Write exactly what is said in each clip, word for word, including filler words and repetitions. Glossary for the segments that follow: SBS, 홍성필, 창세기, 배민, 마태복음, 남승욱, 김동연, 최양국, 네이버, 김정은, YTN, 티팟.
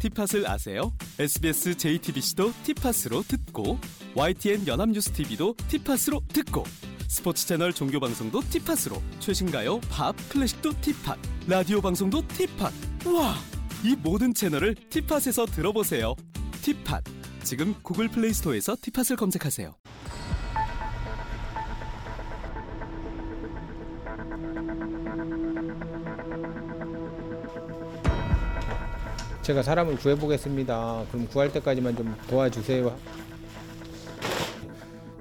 티팟을 아세요? 에스비에스 제이티비씨도 티팟으로 듣고 와이티엔 연합뉴스티비도 티팟으로 듣고 스포츠 채널 종교방송도 티팟으로 최신가요, 팝, 클래식도 티팟, 라디오 방송도 티팟. 우와! 이 모든 채널을 티팟에서 들어보세요. 티팟. 지금 구글 플레이스토어에서 티팟을 검색하세요. 제가 사람을 구해보겠습니다. 그럼 구할 때까지만 좀 도와주세요.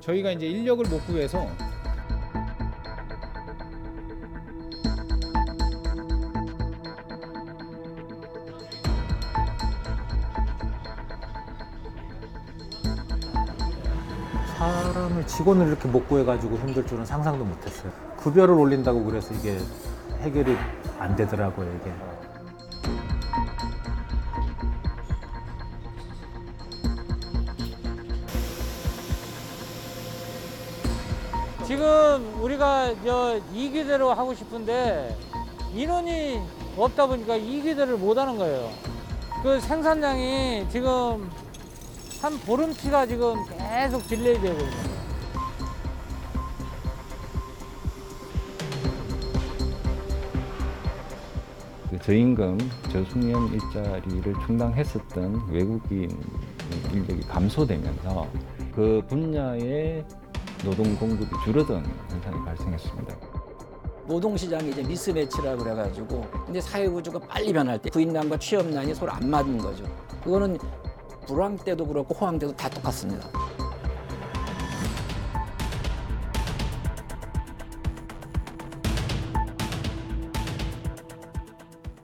저희가 이제 인력을 못 구해서 사람을 직원을 이렇게 못 구해가지고 힘들 줄은 상상도 못했어요. 급여를 올린다고 그래서 이게 해결이 안 되더라고요, 이게. 지금 우리가 저 이 기대로 하고 싶은데 인원이 없다 보니까 이 기대를 못 하는 거예요. 그 생산량이 지금 한 보름치가 지금 계속 딜레이 되고 있어요. 저임금, 저숙련 일자리를 충당했었던 외국인 인력이 감소되면서 그 분야의 노동 공급이 줄어든 현상이 발생했습니다. 노동 시장이 이제 미스매치라고 그래가지고 이제 사회 구조가 빨리 변할 때 구인난과 취업난이 서로 안 맞는 거죠. 그거는 불황 때도 그렇고 호황 때도 다 똑같습니다.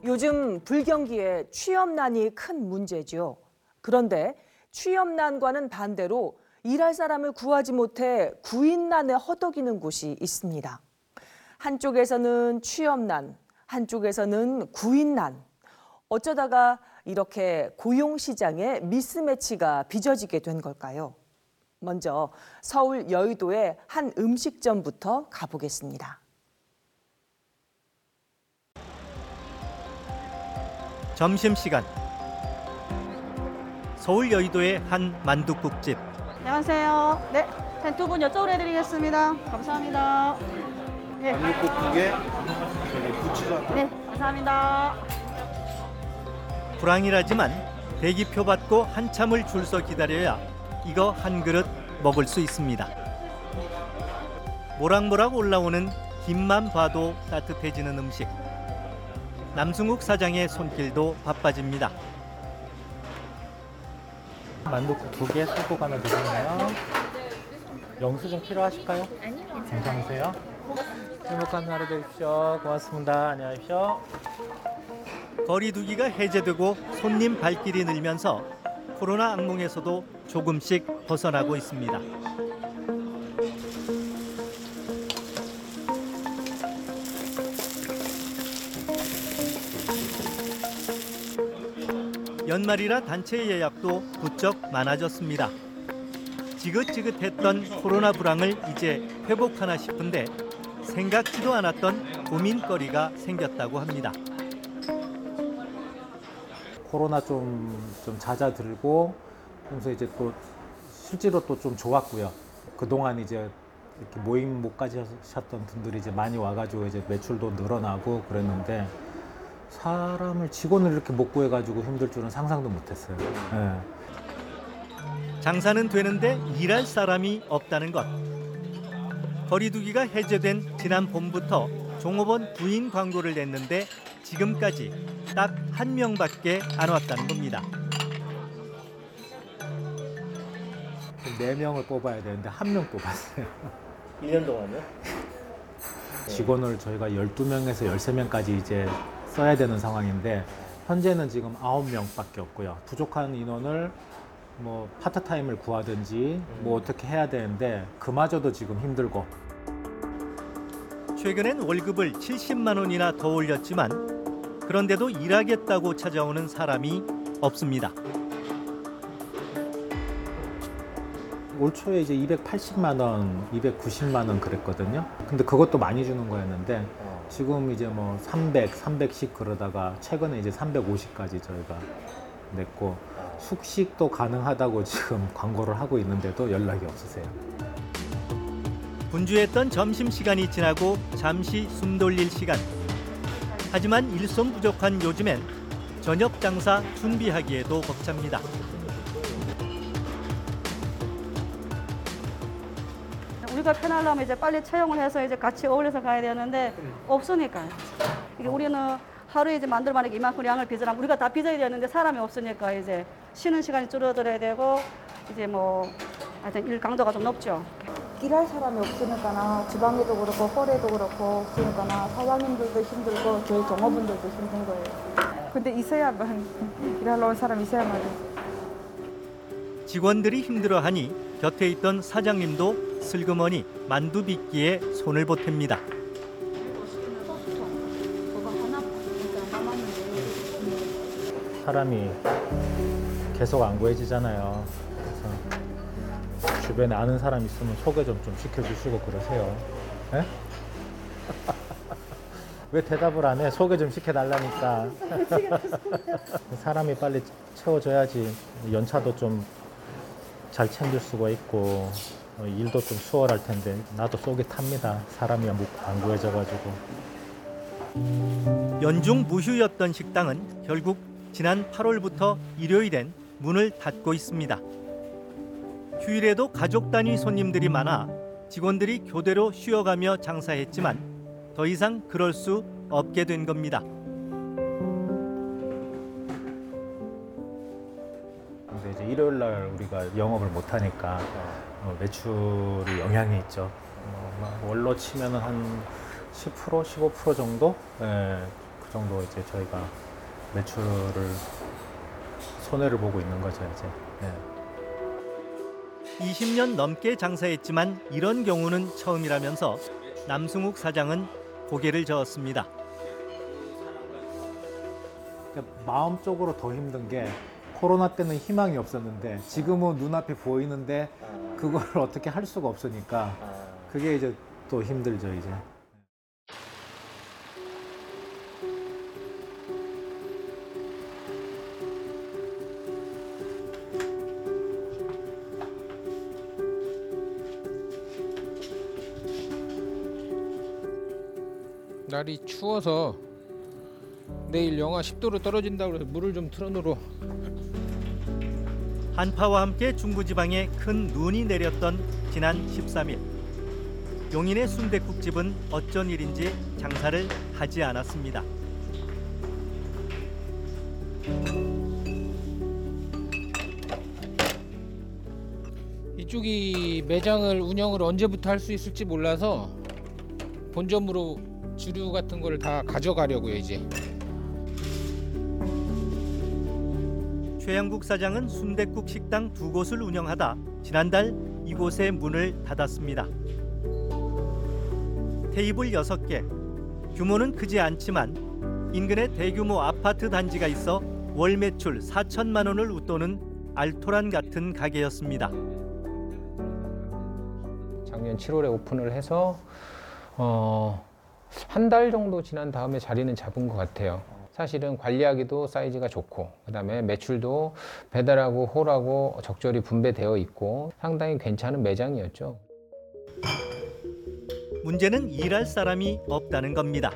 요즘 불경기에 취업난이 큰 문제죠. 그런데 취업난과는 반대로 일할 사람을 구하지 못해 구인난에 허덕이는 곳이 있습니다. 한쪽에서는 취업난, 한쪽에서는 구인난. 어쩌다가 이렇게 고용시장의 미스매치가 빚어지게 된 걸까요? 먼저 서울 여의도의 한 음식점부터 가보겠습니다. 점심시간. 서울 여의도의 한 만둣국집. 안녕하세요. 네, 두 분 여쭤보려 해드리겠습니다. 감사합니다. 네. 만둣국에 부추가. 네, 감사합니다. 불황이라지만 대기표 받고 한참을 줄 서 기다려야 이거 한 그릇 먹을 수 있습니다. 모락모락 올라오는 김만 봐도 따뜻해지는 음식. 남승욱 사장의 손길도 바빠집니다. 만둣국 두 개 쓰고 가면 되겠네요. 영수증 필요하실까요? 아니요. 괜찮으세요? 행복한 하루 되십시오. 고맙습니다. 안녕히 계십시오. 거리 두기가 해제되고 손님 발길이 늘면서 코로나 악몽에서도 조금씩 벗어나고 있습니다. 연말이라 단체 예약도 부쩍 많아졌습니다. 지긋지긋했던 코로나 불황을 이제 회복하나 싶은데 생각지도 않았던 고민거리가 생겼다고 합니다. 코로나 좀, 좀 잦아들고 그래서 이제 또 실제로 또 좀 좋았고요. 그동안 이제 이렇게 모임 못 가셨던 분들이 이제 많이 와가지고 이제 매출도 늘어나고 그랬는데. 사람을 직원을 이렇게 못 구해가지고 힘들 줄은 상상도 못했어요. 네. 장사는 되는데 일할 사람이 없다는 것. 거리두기가 해제된 지난 봄부터 종업원 구인 광고를 냈는데 지금까지 딱 한 명밖에 안 왔다는 겁니다. 네 명을 뽑아야 되는데 한 명 뽑았어요. 일 년 동안요? 직원을 저희가 열두 명에서 열세 명까지 이제 써야 되는 상황인데 현재는 지금 아홉 명밖에 없고요. 부족한 인원을 뭐 파트타임을 구하든지 뭐 어떻게 해야 되는데 그마저도 지금 힘들고. 최근엔 월급을 칠십만 원이나 더 올렸지만 그런데도 일하겠다고 찾아오는 사람이 없습니다. 올 초에 이제 이백팔십만 원, 이백구십만 원 그랬거든요. 근데 그것도 많이 주는 거였는데 지금 이제 뭐 삼백, 삼백씩 그러다가 최근에 이제 삼백오십까지 저희가 냈고 숙식도 가능하다고 지금 광고를 하고 있는데도 연락이 없으세요. 분주했던 점심시간이 지나고 잠시 숨 돌릴 시간. 하지만 일손 부족한 요즘엔 저녁 장사 준비하기에도 벅찹니다. 우리가 편하려면 이제 빨리 채용을 해서 이제 같이 어울려서 가야 되는데 없으니까요. 이게 우리는 하루에 이제 만들어 만약에 이만큼 양을 빚으라면 우리가 다 빚어야 되는데 사람이 없으니까 이제 쉬는 시간이 줄어들어야 되고 이제 뭐 하여튼 일 강도가 좀 높죠. 일할 사람이 없으니까나 지방에도 그렇고 뻘에도 그렇고 없으니까나 사장님들도 힘들고 저희 종업원들도 힘든 거예요. 근데 있어야만 일하러 온 사람이 있어야만. 직원들이 힘들어하니 곁에 있던 사장님도 슬그머니 만두 빚기에 손을 보탭니다. 사람이 계속 안 구해지잖아요. 그래서 주변에 아는 사람 있으면 소개 좀, 좀 시켜주시고 그러세요. 에? 왜 대답을 안 해? 소개 좀 시켜달라니까. 사람이 빨리 채워줘야지 연차도 좀 잘 챙길 수가 있고 일도 좀 수월할 텐데 나도 속이 탑니다. 사람이 안 구해져가지고. 연중 무휴였던 식당은 결국 지난 팔월부터 일요일엔 문을 닫고 있습니다. 휴일에도 가족 단위 손님들이 많아 직원들이 교대로 쉬어가며 장사했지만 더 이상 그럴 수 없게 된 겁니다. 근데 이제 일요일 날 우리가 영업을 못 하니까 매출이 영향이 있죠. 월로 치면은 한 십 퍼센트, 십오 퍼센트 정도, 네, 그 정도 이제 저희가. 매출을 손해를 보고 있는 거죠, 이제. 네. 이십 년 넘게 장사했지만 이런 경우는 처음이라면서 남승욱 사장은 고개를 저었습니다. 마음적으로 더 힘든 게 코로나 때는 희망이 없었는데 지금은 눈앞에 보이는데 그걸 어떻게 할 수가 없으니까 그게 이제 또 힘들죠, 이제. 날이 추워서 내일 영하 십 도로 떨어진다고 해서 물을 좀 틀어놓으러. 한파와 함께 중부지방에 큰 눈이 내렸던 지난 십삼 일. 용인의 순댓국집은 어쩐 일인지 장사를 하지 않았습니다. 이쪽이 매장을 운영을 언제부터 할 수 있을지 몰라서 본점으로 주류 같은 걸 다 가져가려고요, 이제. 최양국 사장은 순댓국 식당 두 곳을 운영하다 지난달 이곳의 문을 닫았습니다. 테이블 여섯 개. 규모는 크지 않지만 인근에 대규모 아파트 단지가 있어 월 매출 사천만 원을 웃도는 알토란 같은 가게였습니다. 작년 칠월에 오픈을 해서 어... 한 달 정도 지난 다음에 자리는 잡은 것 같아요. 사실은 관리하기도 사이즈가 좋고 그다음에 매출도 배달하고 홀하고 적절히 분배되어 있고 상당히 괜찮은 매장이었죠. 문제는 일할 사람이 없다는 겁니다.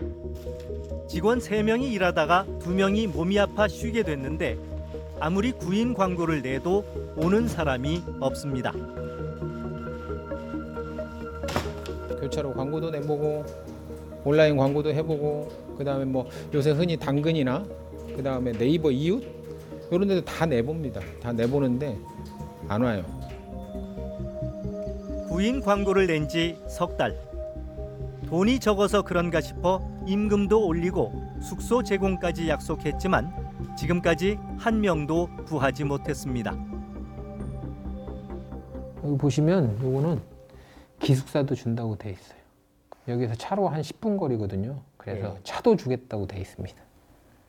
직원 세 명이 일하다가 두 명이 몸이 아파 쉬게 됐는데 아무리 구인 광고를 내도 오는 사람이 없습니다. 교차로 광고도 내보고 온라인 광고도 해보고 그다음에 뭐 요새 흔히 당근이나 그다음에 네이버 이웃 이런 데도 다 내봅니다. 다 내보는데 안 와요. 구인 광고를 낸 지 석 달. 돈이 적어서 그런가 싶어 임금도 올리고 숙소 제공까지 약속했지만 지금까지 한 명도 구하지 못했습니다. 여기 보시면 요거는 기숙사도 준다고 돼 있어요. 여기서 차로 한 십 분 거리거든요. 그래서 예. 차도 주겠다고 돼 있습니다.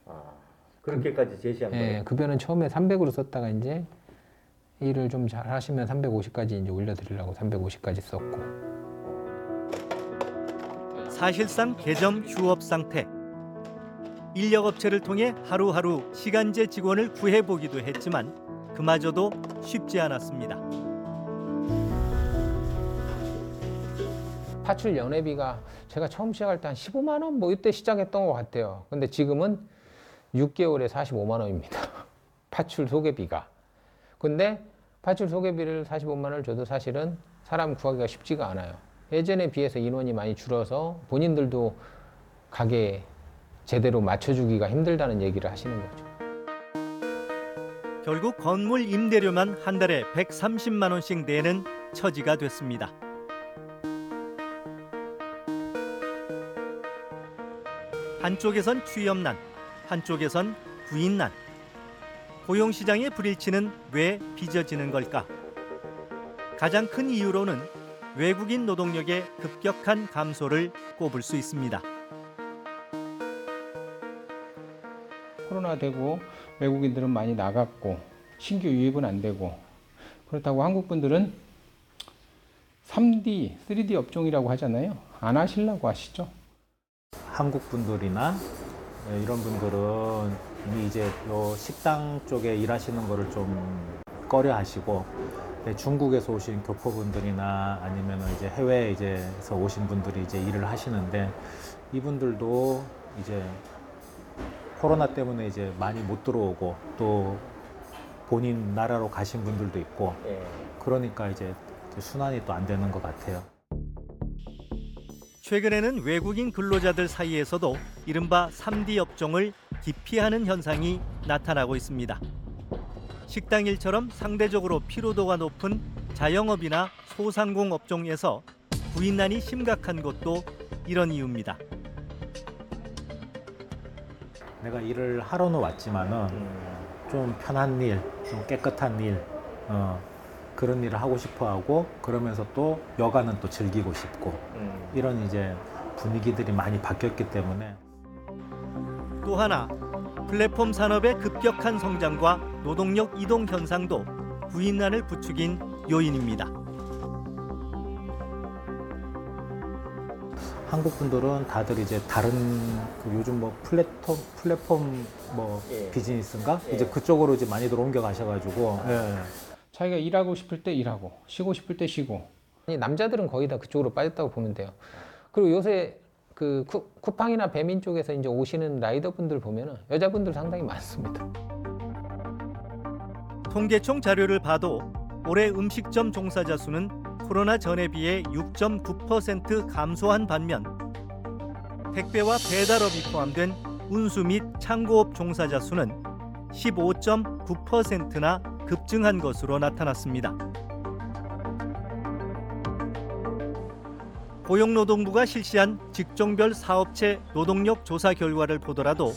아, 그렇게까지 제시한 거예요? 예, 급여는 처음에 삼백으로 썼다가 이제 일을 좀 잘 하시면 삼백오십까지 이제 올려드리려고 삼백오십까지 썼고. 사실상 개점 휴업 상태. 인력업체를 통해 하루하루 시간제 직원을 구해보기도 했지만 그마저도 쉽지 않았습니다. 파출 연회비가 제가 처음 시작할 때 한 십오만 원 뭐 이때 시작했던 것 같아요. 근데 지금은 육 개월에 사십오만 원입니다. 파출 소개비가. 근데 파출 소개비를 사십오만 원을 줘도 사실은 사람 구하기가 쉽지가 않아요. 예전에 비해서 인원이 많이 줄어서 본인들도 가게에 제대로 맞춰주기가 힘들다는 얘기를 하시는 거죠. 결국 건물 임대료만 한 달에 백삼십만 원씩 내는 처지가 됐습니다. 한쪽에선 취업난, 한쪽에선 구인난. 고용시장의 불일치는 왜 빚어지는 걸까? 가장 큰 이유로는 외국인 노동력의 급격한 감소를 꼽을 수 있습니다. 코로나 되고 외국인들은 많이 나갔고 신규 유입은 안 되고 그렇다고 한국분들은 쓰리디 업종이라고 하잖아요. 안 하시려고 하시죠. 한국분들이나 이런 분들은 이미 이제 요 식당 쪽에 일하시는 거를 좀 꺼려 하시고 중국에서 오신 교포분들이나 아니면 이제 해외에 이제서 오신 분들이 이제 일을 하시는데 이분들도 이제 코로나 때문에 이제 많이 못 들어오고 또 본인 나라로 가신 분들도 있고 그러니까 이제 순환이 또 안 되는 것 같아요. 최근에는 외국인 근로자들 사이에서도 이른바 쓰리디 업종을 기피하는 현상이 나타나고 있습니다. 식당 일처럼 상대적으로 피로도가 높은 자영업이나 소상공 업종에서 구인난이 심각한 것도 이런 이유입니다. 내가 일을 하러는 왔지만은 좀 편한 일, 좀 깨끗한 일, 어, 그런 일을 하고 싶어하고 그러면서 또 여가는 또 즐기고 싶고 이런 이제 분위기들이 많이 바뀌었기 때문에. 또 하나, 플랫폼 산업의 급격한 성장과 노동력 이동 현상도 구인난을 부추긴 요인입니다. 한국 분들은 다들 이제 다른 그 요즘 뭐 플랫폼 플랫폼 뭐 예. 비즈니스인가 예. 이제 그쪽으로 이제 많이들 옮겨 가셔가지고 예. 자기가 일하고 싶을 때 일하고 쉬고 싶을 때 쉬고 남자들은 거의 다 그쪽으로 빠졌다고 보면 돼요. 그리고 요새 그 쿠, 쿠팡이나 배민 쪽에서 이제 오시는 라이더 분들 보면은 여자분들 상당히 많습니다. 통계청 자료를 봐도 올해 음식점 종사자 수는 코로나 전에 비해 육 점 구 퍼센트 감소한 반면 택배와 배달업이 포함된 운수 및 창고업 종사자 수는 십오 점 구 퍼센트나 급증한 것으로 나타났습니다. 고용노동부가 실시한 직종별 사업체 노동력 조사 결과를 보더라도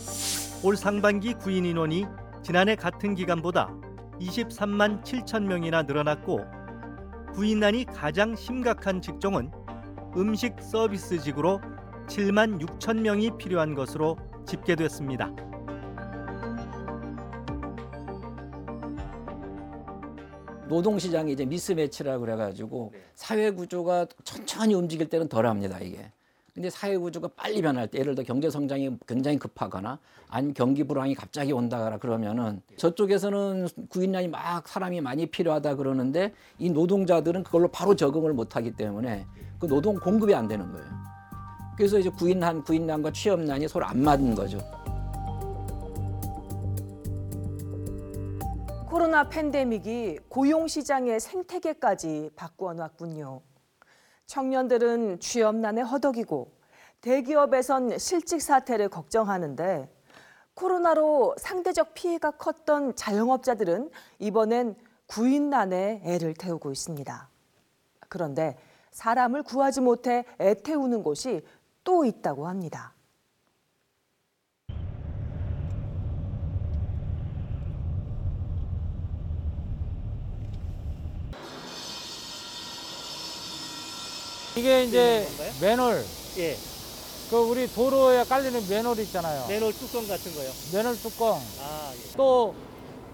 올 상반기 구인 인원이 지난해 같은 기간보다 이십삼만 칠천 명이나 늘어났고 구인난이 가장 심각한 직종은 음식 서비스직으로 칠만 육천 명이 필요한 것으로 집계됐습니다. 노동시장이 이제 미스매치라고 그래가지고 사회 구조가 천천히 움직일 때는 덜합니다 이게. 근데 사회 구조가 빨리 변할 때, 예를 들어 경제 성장이 굉장히 급하거나 아니면 경기 불황이 갑자기 온다거나 그러면은 저쪽에서는 구인난이 막 사람이 많이 필요하다 그러는데 이 노동자들은 그걸로 바로 적응을 못하기 때문에 그 노동 공급이 안 되는 거예요. 그래서 이제 구인난, 구인난과 취업난이 서로 안 맞는 거죠. 코로나 팬데믹이 고용 시장의 생태계까지 바꾸어 놨군요. 청년들은 취업난에 허덕이고 대기업에선 실직 사태를 걱정하는데 코로나로 상대적 피해가 컸던 자영업자들은 이번엔 구인난에 애를 태우고 있습니다. 그런데 사람을 구하지 못해 애 태우는 곳이 또 있다고 합니다. 이게 이제 맨홀, 예. 그 우리 도로에 깔리는 맨홀 있잖아요. 맨홀 뚜껑 같은 거요? 맨홀 뚜껑. 아, 예. 또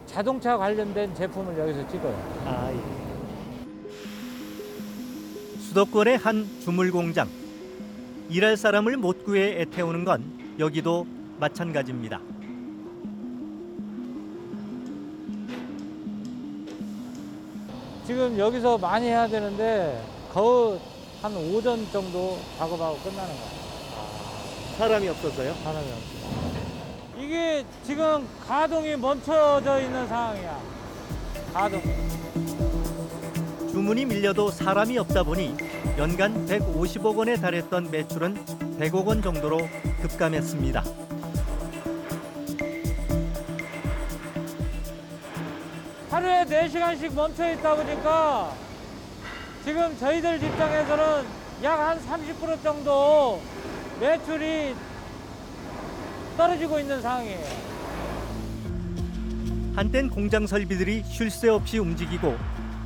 자동차 관련된 제품을 여기서 찍어요. 아, 예. 수도권의 한 주물공장. 일할 사람을 못 구해 애태우는 건 여기도 마찬가지입니다. 지금 여기서 많이 해야 되는데 거의 한 오전 정도 작업하고 끝나는 거예요. 사람이 없었어요? 사람이 없어요. 이게 지금 가동이 멈춰져 있는 상황이야. 가동. 주문이 밀려도 사람이 없다 보니 연간 백오십억 원에 달했던 매출은 백억 원 정도로 급감했습니다. 하루에 네 시간씩 멈춰 있다 보니까 지금 저희들 입장에서는 약 한 삼십 퍼센트 정도 매출이 떨어지고 있는 상황이에요. 한땐 공장 설비들이 쉴 새 없이 움직이고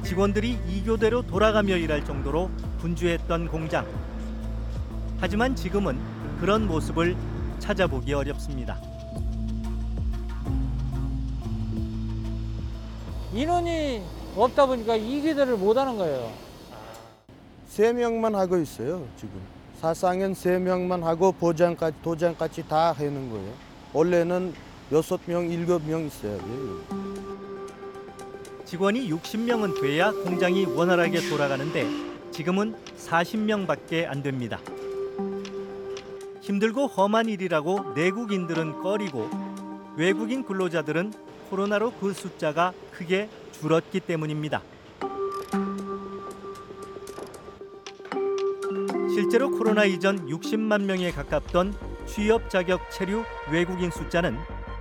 직원들이 이 교대로 돌아가며 일할 정도로 분주했던 공장. 하지만 지금은 그런 모습을 찾아보기 어렵습니다. 인원이 없다 보니까 이 기대를 못 하는 거예요. 세 명만 하고 있어요, 지금. 사상엔 세 명만 하고 보장까지, 도장까지 다 하는 거예요. 원래는 여섯 명, 일곱 명 있어야 돼요. 직원이 육십 명은 돼야 공장이 원활하게 돌아가는데 지금은 사십 명밖에 안 됩니다. 힘들고 험한 일이라고 내국인들은 꺼리고 외국인 근로자들은 코로나로 그 숫자가 크게 줄었기 때문입니다. 실제로 코로나 이전 육십만 명에 가깝던 취업 자격 체류 외국인 숫자는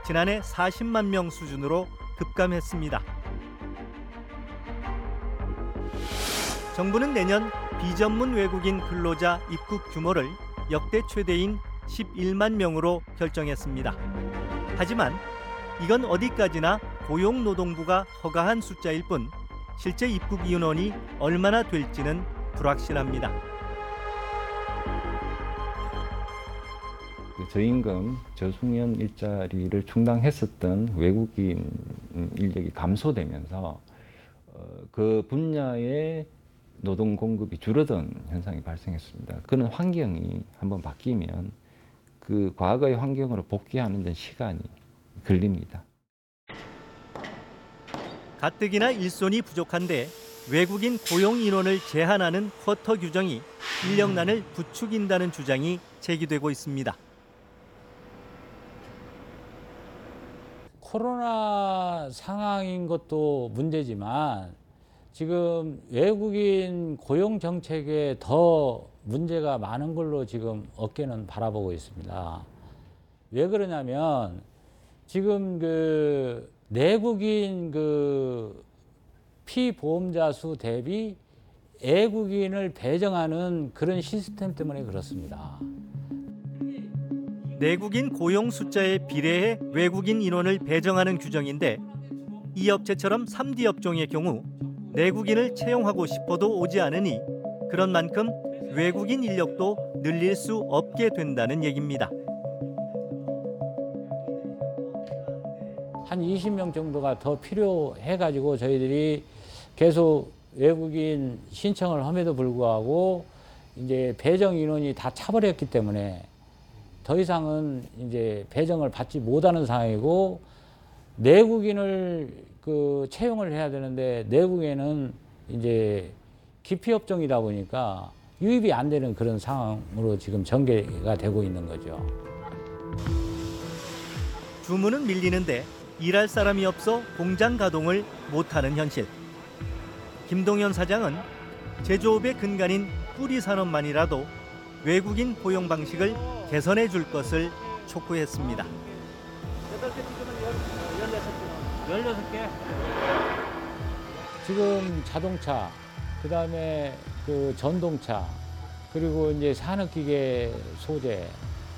지난해 사십만 명 수준으로 급감했습니다. 정부는 내년 비전문 외국인 근로자 입국 규모를 역대 최대인 십일만 명으로 결정했습니다. 하지만 이건 어디까지나 고용노동부가 허가한 숫자일 뿐 실제 입국 인원이 얼마나 될지는 불확실합니다. 저임금, 저숙련 일자리를 충당했었던 외국인 인력이 감소되면서 그 분야의 노동 공급이 줄어든 현상이 발생했습니다. 그런 환경이 한번 바뀌면 그 과거의 환경으로 복귀하는 데 시간이 걸립니다. 가뜩이나 일손이 부족한데 외국인 고용 인원을 제한하는 쿼터 규정이 인력난을 부추긴다는 주장이 제기되고 있습니다. 코로나 상황인 것도 문제지만 지금 외국인 고용 정책에 더 문제가 많은 걸로 지금 업계는 바라보고 있습니다. 왜 그러냐면 지금 그 내국인 그 피보험자 수 대비 애국인을 배정하는 그런 시스템 때문에 그렇습니다. 내국인 고용 숫자에 비례해 외국인 인원을 배정하는 규정인데 이 업체처럼 삼 디 업종의 경우 내국인을 채용하고 싶어도 오지 않으니 그런 만큼 외국인 인력도 늘릴 수 없게 된다는 얘기입니다. 한 이십 명 정도가 더 필요해가지고 저희들이 계속 외국인 신청을 함에도 불구하고 이제 배정 인원이 다 차버렸기 때문에 더 이상은 이제 배정을 받지 못하는 상황이고 내국인을 그 채용을 해야 되는데 내국에는 이제 기피 업종이다 보니까 유입이 안 되는 그런 상황으로 지금 전개가 되고 있는 거죠. 주문은 밀리는데 일할 사람이 없어 공장 가동을 못하는 현실. 김동연 사장은 제조업의 근간인 뿌리 산업만이라도 외국인 고용 방식을 개선해 줄 것을 촉구했습니다. 열여섯 개. 지금 자동차, 그다음에 그 전동차, 그리고 이제 산업기계 소재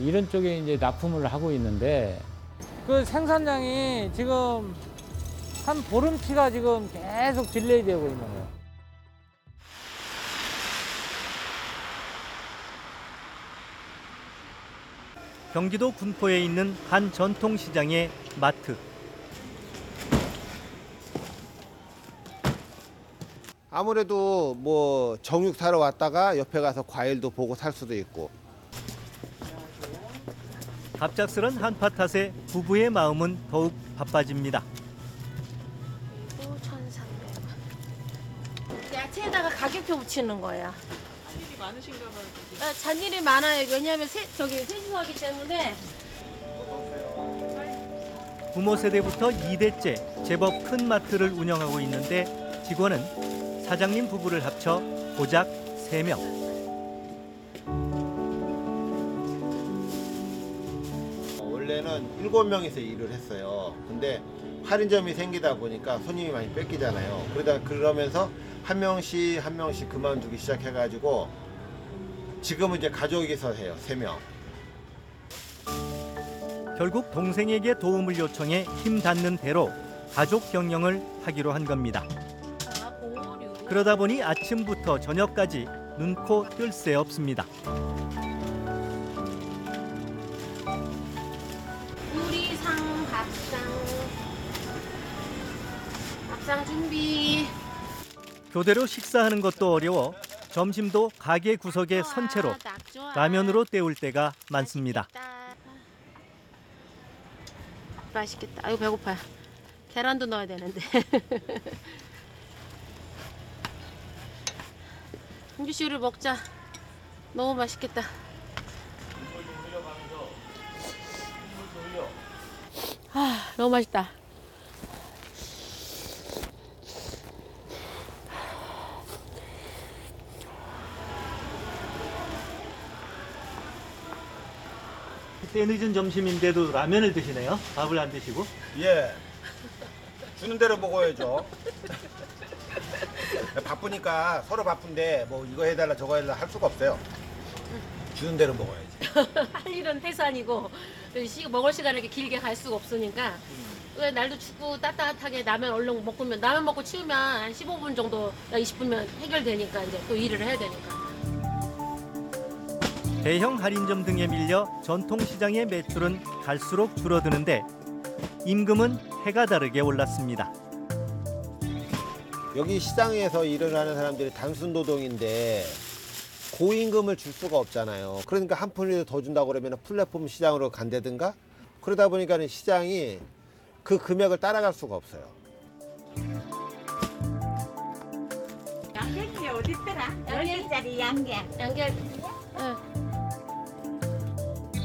이런 쪽에 이제 납품을 하고 있는데. 그 생산량이 지금 한 보름치가 지금 계속 딜레이 되고 있는 거예요. 경기도 군포에 있는 한 전통시장의 마트. 아무래도 뭐 정육 사러 왔다가 옆에 가서 과일도 보고 살 수도 있고. 갑작스런 한파 탓에 부부의 마음은 더욱 바빠집니다. 오천삼백 원. 야채에다가 가격표 붙이는 거야. 잔일이 많으신가 봐요. 잔일이 많아요. 왜냐하면 세, 저기 세수 하기 때문에. 부모 세대부터 이 대째 제법 큰 마트를 운영하고 있는데 직원은 사장님 부부를 합쳐 고작 세 명. 원래는 일곱 명에서 일을 했어요. 근데 할인점이 생기다 보니까 손님이 많이 뺏기잖아요. 그러다 그러면서 한 명씩 한 명씩 그만두기 시작해가지고 지금은 이제 가족에서 해요, 세 명. 결국 동생에게 도움을 요청해 힘 닿는 대로 가족 경영을 하기로 한 겁니다. 그러다 보니 아침부터 저녁까지 눈코 뜰 새 없습니다. 요리상, 밥상, 밥상 준비. 교대로 식사하는 것도 어려워 점심도 가게 구석에 선 채로 라면으로 때울 때가 많습니다. 맛있겠다. 아이고 배고파요. 계란도 넣어야 되는데. 홍주씨를 먹자. 너무 맛있겠다. 아, 너무 맛있다. 때 늦은 점심인데도 라면을 드시네요? 밥을 안 드시고? 예. 주는 대로 먹어야죠. 바쁘니까 서로 바쁜데 뭐 이거 해달라 저거 해달라 할 수가 없어요. 주는 대로 먹어야지. 할 일은 태산이고 먹을 시간을 이렇게 길게 갈 수가 없으니까 날도 춥고 따뜻하게 라면 얼른 먹으면 라면 먹고 치우면 한 십오 분 정도 이십 분면 해결되니까 이제 또 일을 해야 되니까. 대형 할인점 등에 밀려 전통시장의 매출은 갈수록 줄어드는데 임금은 해가 다르게 올랐습니다. 여기 시장에서 일을 하는 사람들이 단순 노동인데 고임금을 줄 수가 없잖아요. 그러니까 한 푼이라도 더 준다고 그러면 플랫폼 시장으로 간다든가 그러다 보니까 시장이 그 금액을 따라갈 수가 없어요. 양갱이 어디 있더라? 열 개짜리 양갱. 양갱. 응.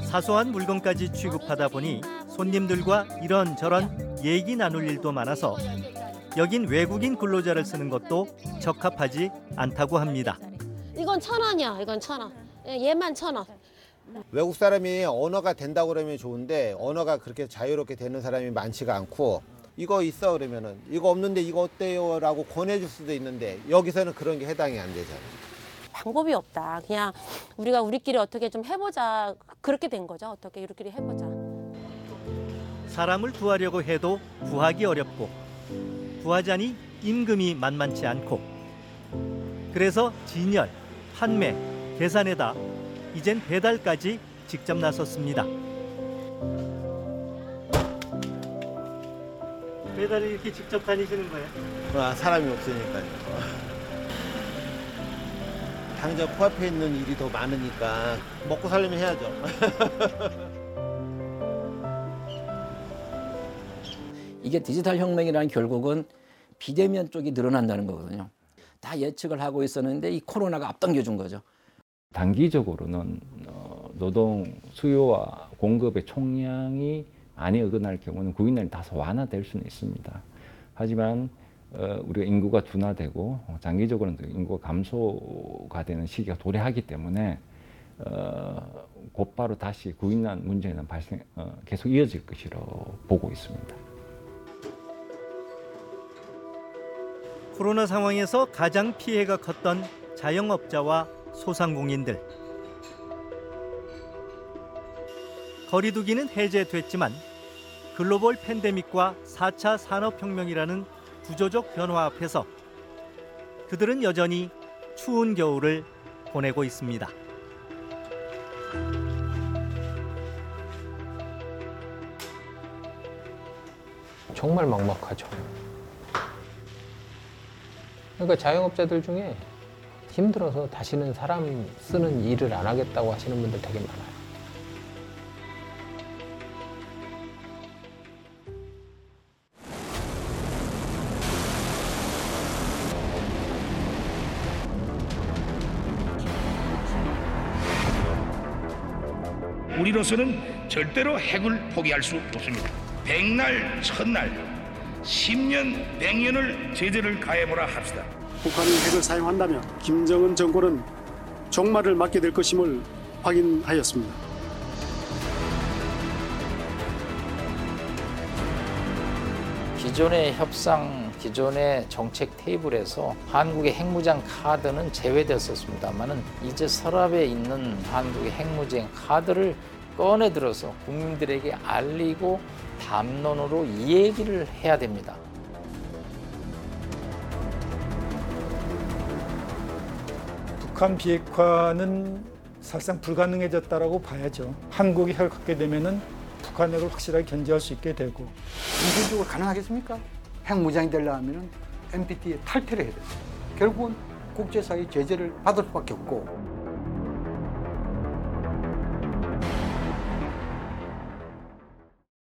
사소한 물건까지 취급하다 보니 손님들과 이런저런 얘기 나눌 일도 많아서 여긴 외국인 근로자를 쓰는 것도 적합하지 않다고 합니다. 이건 천 원이야, 이건 천 원. 얘만 천 원. 외국 사람이 언어가 된다고 그러면 좋은데 언어가 그렇게 자유롭게 되는 사람이 많지가 않고 이거 있어 그러면은 이거 없는데 이거 어때요? 라고 권해줄 수도 있는데 여기서는 그런 게 해당이 안 되잖아요. 방법이 없다. 그냥 우리가 우리끼리 어떻게 좀 해보자. 그렇게 된 거죠. 어떻게 우리끼리 해보자. 사람을 구하려고 해도 구하기 어렵고 구하자니 임금이 만만치 않고 그래서 진열, 판매, 계산에다 이젠 배달까지 직접 나섰습니다. 배달을 이렇게 직접 다니시는 거예요? 아, 사람이 없으니까요. 당장 코앞에 있는 일이 더 많으니까 먹고 살려면 해야죠. 이게 디지털 혁명이라는 결국은 비대면 쪽이 늘어난다는 거거든요. 다 예측을 하고 있었는데 이 코로나가 앞당겨준 거죠. 단기적으로는 노동 수요와 공급의 총량이 많이 어긋날 경우는 구인난이 다소 완화될 수는 있습니다. 하지만 어, 우리가 인구가 둔화되고 장기적으로는 인구가 감소가 되는 시기가 도래하기 때문에 어, 곧바로 다시 구인난 문제는 발생, 어, 계속 이어질 것이라고 보고 있습니다. 코로나 상황에서 가장 피해가 컸던 자영업자와 소상공인들. 거리두기는 해제됐지만 글로벌 팬데믹과 사 차 산업혁명이라는 구조적 변화 앞에서 그들은 여전히 추운 겨울을 보내고 있습니다. 정말 막막하죠. 그러니까 자영업자들 중에 힘들어서 다시는 사람 쓰는 일을 안 하겠다고 하시는 분들 되게 많아요. 우리로서는 절대로 핵을 포기할 수 없습니다. 백날 천날 십 년 백 년을 제재를 가해보라 합시다. 북한이 핵을 사용한다면 김정은 정권은 종말을 맞게 될 것임을 확인하였습니다. 기존의 협상, 기존의 정책 테이블에서 한국의 핵무장 카드는 제외되었습니다만 이제 서랍에 있는 한국의 핵무장 카드를 꺼내들어서 국민들에게 알리고 담론으로 이 얘기를 해야 됩니다. 북한 비핵화는 사실상 불가능해졌다라고 봐야죠. 한국이 핵을 갖게 되면은 북한 핵을 확실하게 견제할 수 있게 되고. 인질적으로 가능하겠습니까? 핵무장이 되려면 엠피티의 탈퇴를 해야 돼요. 결국은 국제사회 제재를 받을 수밖에 없고.